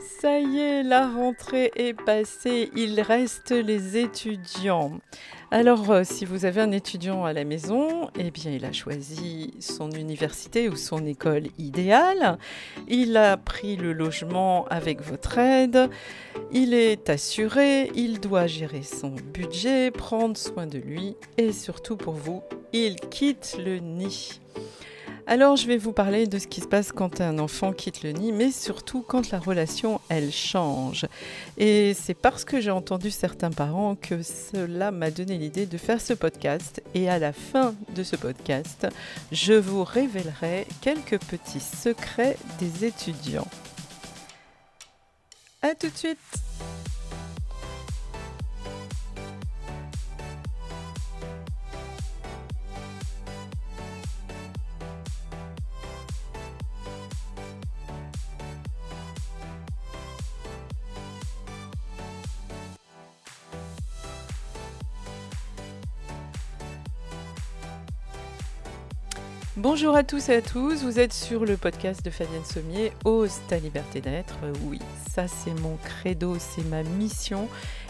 Ça y est, la rentrée est passée, il reste les étudiants. Alors, si vous avez un étudiant à la maison, eh bien, il a choisi son université ou son école idéale. Il a pris le logement avec votre aide. Il est assuré, il doit gérer son budget, prendre soin de lui et surtout pour vous, il quitte le nid. Alors, je vais vous parler de ce qui se passe quand un enfant quitte le nid, mais surtout quand la relation, elle change. Et c'est parce que j'ai entendu certains parents que cela m'a donné l'idée de faire ce podcast. Et à la fin de ce podcast, je vous révélerai quelques petits secrets des étudiants. À tout de suite! Bonjour à tous et à toutes, vous êtes sur le podcast de Fabienne Sommier, Ose ta liberté d'être. Oui, ça c'est mon credo, c'est ma mission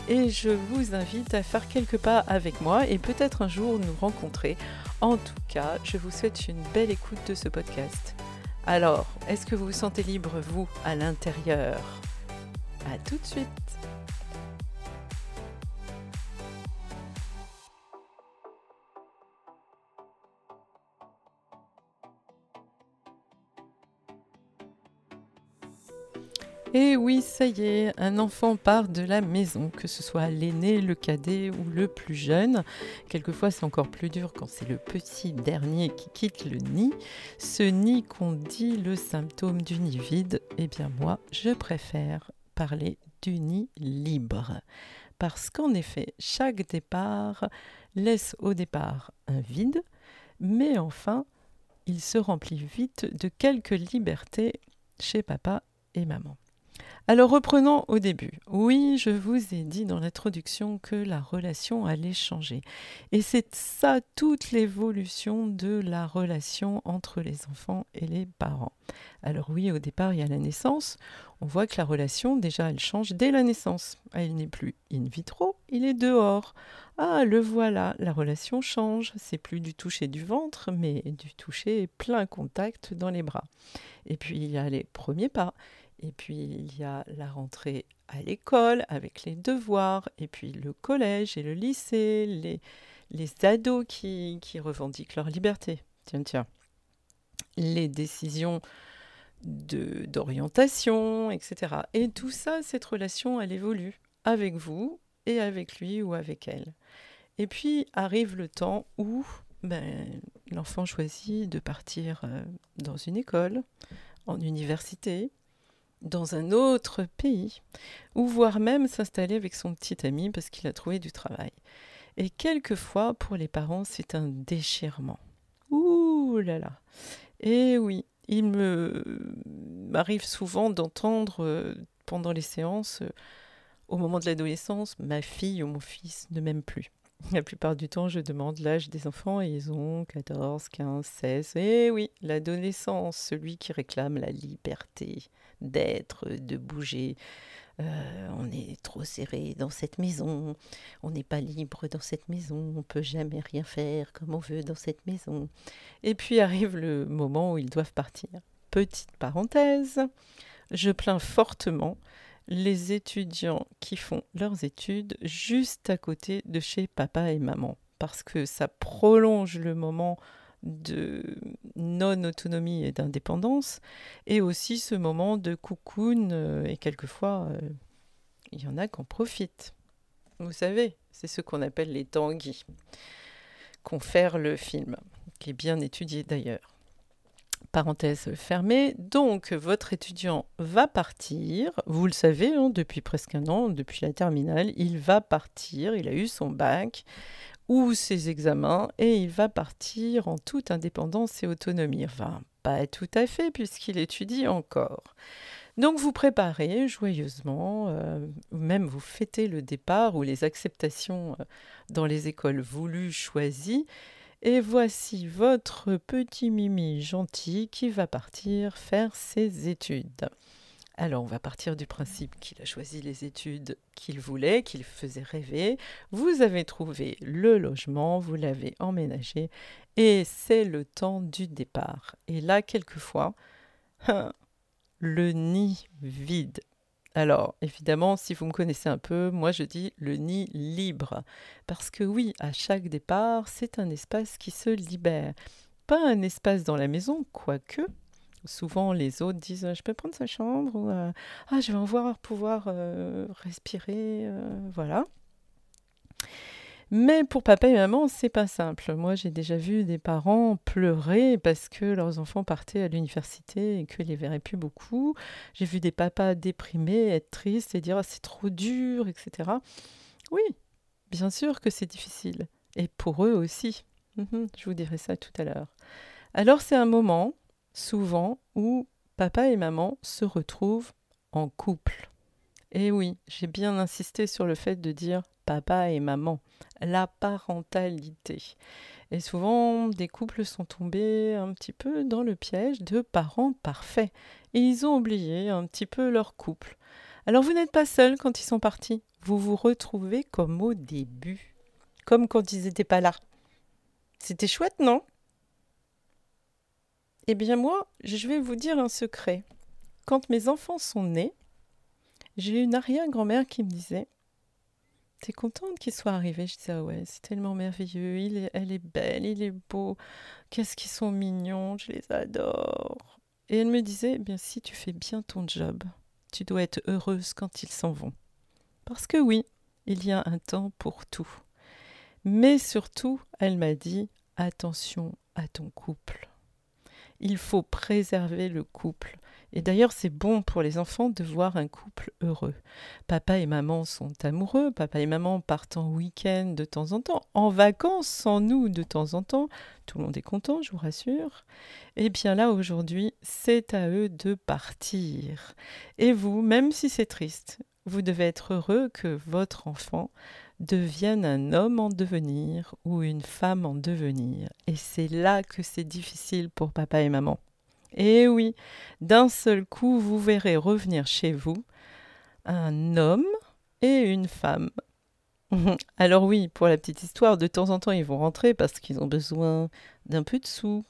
et je vous invite à faire quelques pas avec moi et peut-être un jour nous rencontrer. En tout cas, je vous souhaite une belle écoute de ce podcast. Alors, est-ce que vous vous sentez libre, vous, à l'intérieur ? À tout de suite. Et oui, ça y est, un enfant part de la maison, que ce soit l'aîné, le cadet ou le plus jeune. Quelquefois, c'est encore plus dur quand c'est le petit dernier qui quitte le nid. Ce nid qu'on dit le symptôme du nid vide, eh bien moi, je préfère parler du nid libre. Parce qu'en effet, chaque départ laisse au départ un vide, mais enfin, il se remplit vite de quelques libertés chez papa et maman. Alors reprenons au début. Oui, je vous ai dit dans l'introduction que la relation allait changer. Et c'est ça toute l'évolution de la relation entre les enfants et les parents. Alors oui, au départ, il y a la naissance. On voit que la relation, déjà, elle change dès la naissance. Elle n'est plus in vitro, il est dehors. Ah, le voilà, la relation change. C'est plus du toucher du ventre, mais du toucher plein contact dans les bras. Et puis, il y a les premiers pas. Et puis, il y a la rentrée à l'école avec les devoirs, et puis le collège et le lycée, les ados qui revendiquent leur liberté. Tiens. Les décisions d'orientation, etc. Et tout ça, cette relation, elle évolue avec vous et avec lui ou avec elle. Et puis, arrive le temps où l'enfant choisit de partir dans une école, en université, dans un autre pays, ou voire même s'installer avec son petit ami parce qu'il a trouvé du travail. Et quelquefois, pour les parents, c'est un déchirement. Ouh là là! Et oui, il m'arrive souvent d'entendre pendant les séances, au moment de l'adolescence, ma fille ou mon fils ne m'aime plus. La plupart du temps, je demande l'âge des enfants et ils ont 14, 15, 16. Et oui, l'adolescence, celui qui réclame la liberté d'être, de bouger. On est trop serré dans cette maison, on n'est pas libre dans cette maison, on ne peut jamais rien faire comme on veut dans cette maison. Et puis arrive le moment où ils doivent partir. Petite parenthèse, je plains fortement les étudiants qui font leurs études juste à côté de chez papa et maman, parce que ça prolonge le moment de non-autonomie et d'indépendance, et aussi ce moment de coucoune, et quelquefois, il y en a qui en profitent. Vous savez, c'est ce qu'on appelle les tanguis, qu'ont fait le film, qui est bien étudié d'ailleurs. Parenthèse fermée, donc votre étudiant va partir, vous le savez, hein, depuis presque un an, depuis la terminale, il va partir, il a eu son bac ou ses examens et il va partir en toute indépendance et autonomie. Enfin, pas tout à fait puisqu'il étudie encore. Donc vous préparez joyeusement, même vous fêtez le départ ou les acceptations dans les écoles voulues, choisies. Et voici votre petit Mimi gentil qui va partir faire ses études. Alors, on va partir du principe qu'il a choisi les études qu'il voulait, qu'il faisait rêver. Vous avez trouvé le logement, vous l'avez emménagé et c'est le temps du départ. Et là, quelquefois, le nid vide. Alors, évidemment, si vous me connaissez un peu, moi je dis le nid libre. Parce que oui, à chaque départ, c'est un espace qui se libère. Pas un espace dans la maison, quoique. Souvent, les autres disent « je peux prendre sa chambre » ou « ah, je vais en voir pouvoir respirer ». Voilà. Mais pour papa et maman, c'est pas simple. Moi, j'ai déjà vu des parents pleurer parce que leurs enfants partaient à l'université et qu'ils les verraient plus beaucoup. J'ai vu des papas déprimés, être tristes et dire « ah, c'est trop dur », etc. Oui, bien sûr que c'est difficile. Et pour eux aussi. Je vous dirai ça tout à l'heure. Alors, c'est un moment, souvent, où papa et maman se retrouvent en couple. Et oui, j'ai bien insisté sur le fait de dire papa et maman, la parentalité. Et souvent, des couples sont tombés un petit peu dans le piège de parents parfaits. Et ils ont oublié un petit peu leur couple. Alors, vous n'êtes pas seuls quand ils sont partis. Vous vous retrouvez comme au début, comme quand ils n'étaient pas là. C'était chouette, non ? Eh bien moi, je vais vous dire un secret. Quand mes enfants sont nés, j'ai une arrière-grand-mère qui me disait « t'es contente qu'il soit arrivé ?» Je disais « ah ouais, c'est tellement merveilleux, elle est belle, il est beau, qu'est-ce qu'ils sont mignons, je les adore. » Et elle me disait eh « bien si tu fais bien ton job, tu dois être heureuse quand ils s'en vont. » Parce que oui, il y a un temps pour tout. Mais surtout, elle m'a dit « attention à ton couple. Il faut préserver le couple. » Et d'ailleurs, c'est bon pour les enfants de voir un couple heureux. Papa et maman sont amoureux, papa et maman partent en week-end de temps en temps, en vacances sans nous de temps en temps. Tout le monde est content, je vous rassure. Et bien là, aujourd'hui, c'est à eux de partir. Et vous, même si c'est triste, vous devez être heureux que votre enfant devienne un homme en devenir ou une femme en devenir. Et c'est là que c'est difficile pour papa et maman. Et oui, d'un seul coup, vous verrez revenir chez vous un homme et une femme. Alors oui, pour la petite histoire, de temps en temps, ils vont rentrer parce qu'ils ont besoin d'un peu de sous,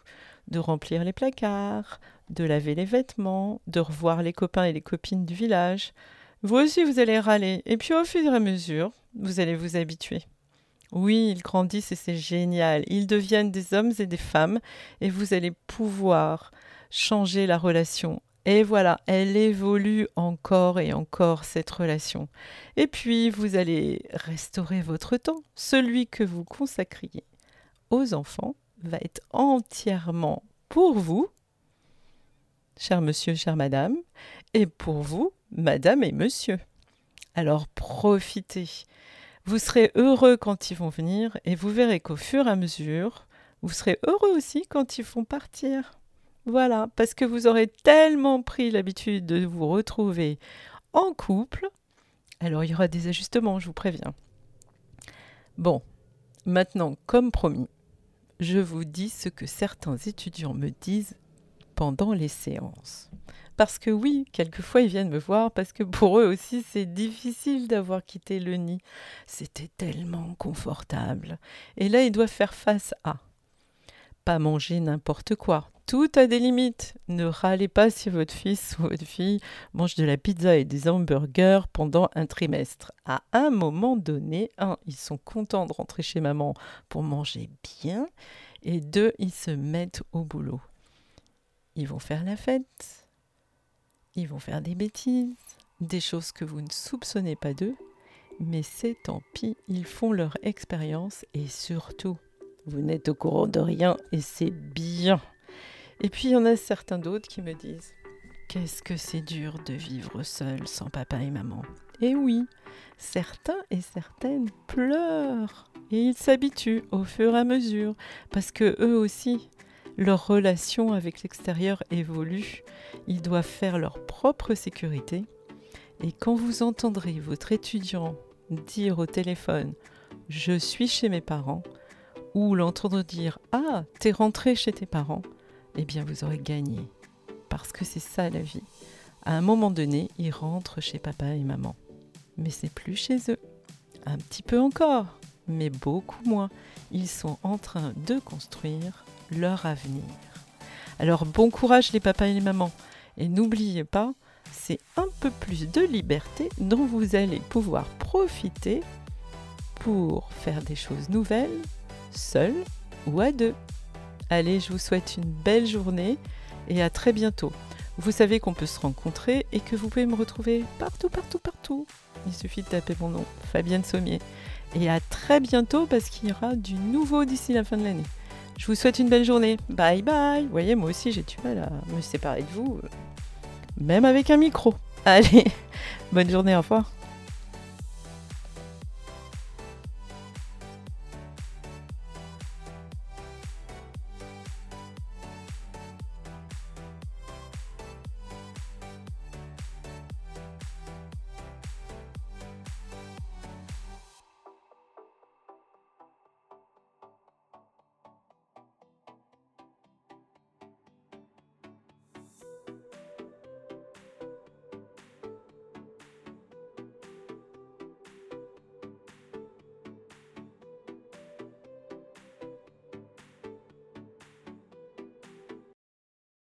de remplir les placards, de laver les vêtements, de revoir les copains et les copines du village. Vous aussi, vous allez râler. Et puis, au fur et à mesure, vous allez vous habituer. Oui, ils grandissent et c'est génial. Ils deviennent des hommes et des femmes et vous allez pouvoir changer la relation. Et voilà, elle évolue encore et encore, cette relation. Et puis, vous allez restaurer votre temps. Celui que vous consacriez aux enfants va être entièrement pour vous, cher monsieur, chère madame, et pour vous, madame et monsieur. Alors profitez. Vous serez heureux quand ils vont venir et vous verrez qu'au fur et à mesure, vous serez heureux aussi quand ils vont partir. Voilà, parce que vous aurez tellement pris l'habitude de vous retrouver en couple. Alors il y aura des ajustements, je vous préviens. Bon, maintenant, comme promis, je vous dis ce que certains étudiants me disent pendant les séances. Parce que oui, quelquefois ils viennent me voir parce que pour eux aussi c'est difficile d'avoir quitté le nid. C'était tellement confortable. Et là, ils doivent faire face à pas manger n'importe quoi. Tout a des limites. Ne râlez pas si votre fils ou votre fille mange de la pizza et des hamburgers pendant un trimestre. À un moment donné, 1, ils sont contents de rentrer chez maman pour manger bien. Et 2, ils se mettent au boulot. Ils vont faire la fête. Ils vont faire des bêtises, des choses que vous ne soupçonnez pas d'eux, mais c'est tant pis, ils font leur expérience et surtout, vous n'êtes au courant de rien et c'est bien. Et puis, il y en a certains d'autres qui me disent « qu'est-ce que c'est dur de vivre seul sans papa et maman ?» Et oui, certains et certaines pleurent et ils s'habituent au fur et à mesure parce que eux aussi, leur relation avec l'extérieur évolue. Ils doivent faire leur propre sécurité. Et quand vous entendrez votre étudiant dire au téléphone « je suis chez mes parents » ou l'entendre dire « ah, t'es rentré chez tes parents », eh bien vous aurez gagné. Parce que c'est ça la vie. À un moment donné, ils rentrent chez papa et maman. Mais c'est plus chez eux. Un petit peu encore, mais beaucoup moins. Ils sont en train de construire leur avenir. Alors bon courage les papas et les mamans. Et n'oubliez pas, c'est un peu plus de liberté dont vous allez pouvoir profiter pour faire des choses nouvelles, seuls ou à deux. Allez, je vous souhaite une belle journée et à très bientôt. Vous savez qu'on peut se rencontrer et que vous pouvez me retrouver partout. Il suffit de taper mon nom, Fabienne Sommier. Et à très bientôt parce qu'il y aura du nouveau d'ici la fin de l'année. Je vous souhaite une belle journée. Bye bye. Vous voyez, moi aussi j'ai du mal à me séparer de vous, même avec un micro. Allez, bonne journée, au revoir.